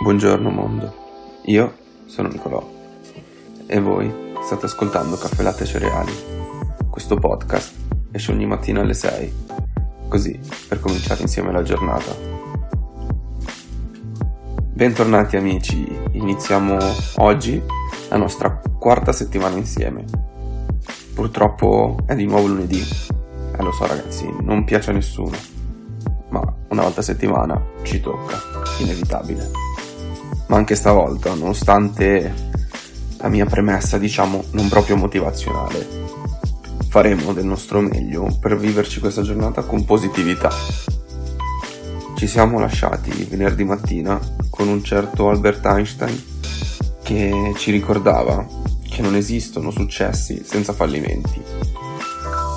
Buongiorno mondo, io sono Nicolò e voi state ascoltando Caffè Latte e Cereali. Questo podcast esce ogni mattina alle 6, così per cominciare insieme la giornata. Bentornati amici, iniziamo oggi la nostra quarta settimana insieme. Purtroppo è di nuovo lunedì, lo so ragazzi, non piace a nessuno, ma una volta a settimana ci tocca, inevitabile. Ma anche stavolta, nonostante la mia premessa, diciamo, non proprio motivazionale, faremo del nostro meglio per viverci questa giornata con positività. Ci siamo lasciati venerdì mattina con un certo Albert Einstein che ci ricordava che non esistono successi senza fallimenti.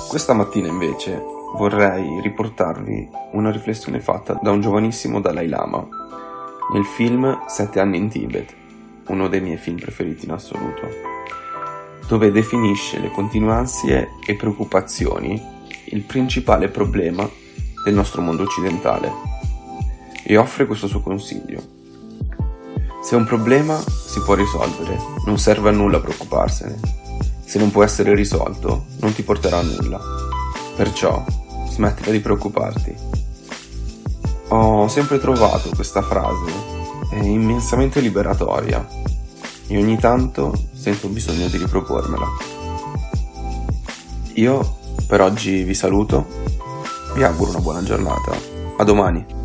Questa mattina invece vorrei riportarvi una riflessione fatta da un giovanissimo Dalai Lama nel film 7 anni in Tibet, uno dei miei film preferiti in assoluto, dove definisce le continuanze e preoccupazioni il principale problema del nostro mondo occidentale e offre questo suo consiglio. Se un problema si può risolvere, non serve a nulla preoccuparsene. Se non può essere risolto, non ti porterà a nulla. Perciò, smettila di preoccuparti. Ho sempre trovato questa frase immensamente liberatoria e ogni tanto sento bisogno di ripropormela. Io per oggi vi saluto, vi auguro una buona giornata, a domani!